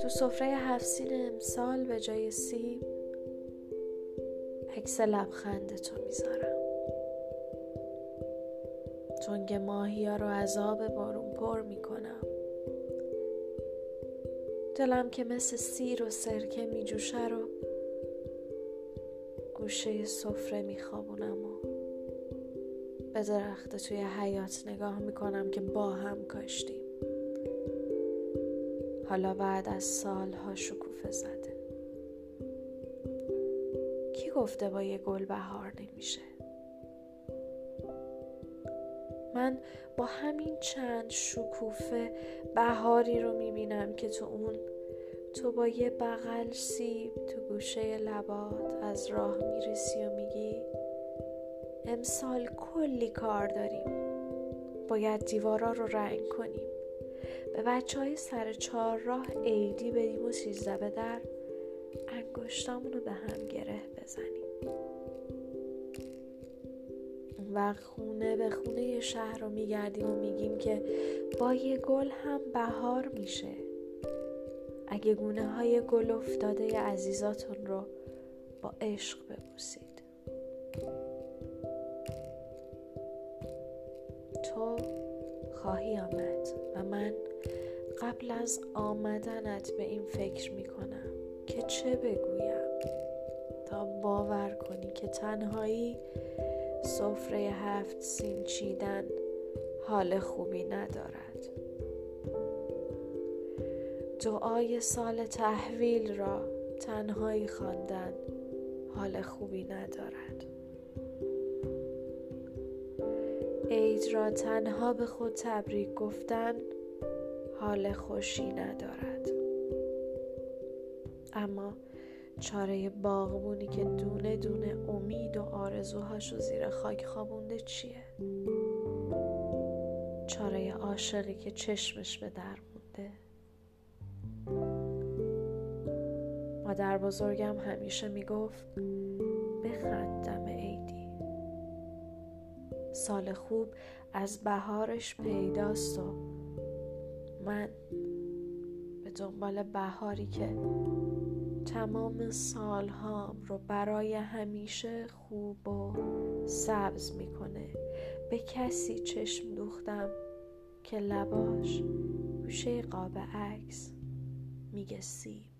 تو سفره 7 سین امسال به جای سیب عکس لبخندتو میذارم، چون که ماهیا رو از آب بارون پر میکنم. دلم که مثل سیر و سرکه میجوشه رو گوشه سفره میخوابونم و به درخت توی حیاط نگاه میکنم که با هم کاشتیم. حالا بعد از سالها شکوفه زده. کی گفته با یه گل بهار نمیشه؟ من با همین چند شکوفه بهاری رو میبینم که تو اون تو با یه بغل سیب تو گوشه لبات از راه میرسی و میگی امسال کلی کار داریم، باید دیوارا رو رنگ کنیم، به بچهای سر 4 راه عیدی بدیم و 13 به در انگشتامون رو به هم گره بزنیم. و خونه به خونه شهر رو میگردیم و میگیم که با یه گل هم بهار میشه. اگه گونه های گل افتاده عزیزاتون رو با عشق ببوسید. تو خواهی آمد و من قبل از آمدنت به این فکر میکنم که چه بگویم تا باور کنی که تنهایی سفره 7 سین چیدن حال خوبی ندارد. دعای سال تحویل را تنهایی خواندن حال خوبی ندارد. عید را تنها به خود تبریک گفتن حال خوشی ندارد. اما چاره باغبونی که دونه دونه امید و آرزوهاشو زیر خاک خوابونده چیه؟ چاره عاشقی که چشمش به در مونده؟ مادر بزرگم همیشه میگفت بخند دم عیدی، سال خوب از بهارش پیداست و من به دنبال بهاری که تمام سالهام رو برای همیشه خوب و سبز میکنه. به کسی چشم دوختم که لباش گوشه قاب عکس میگه سیب.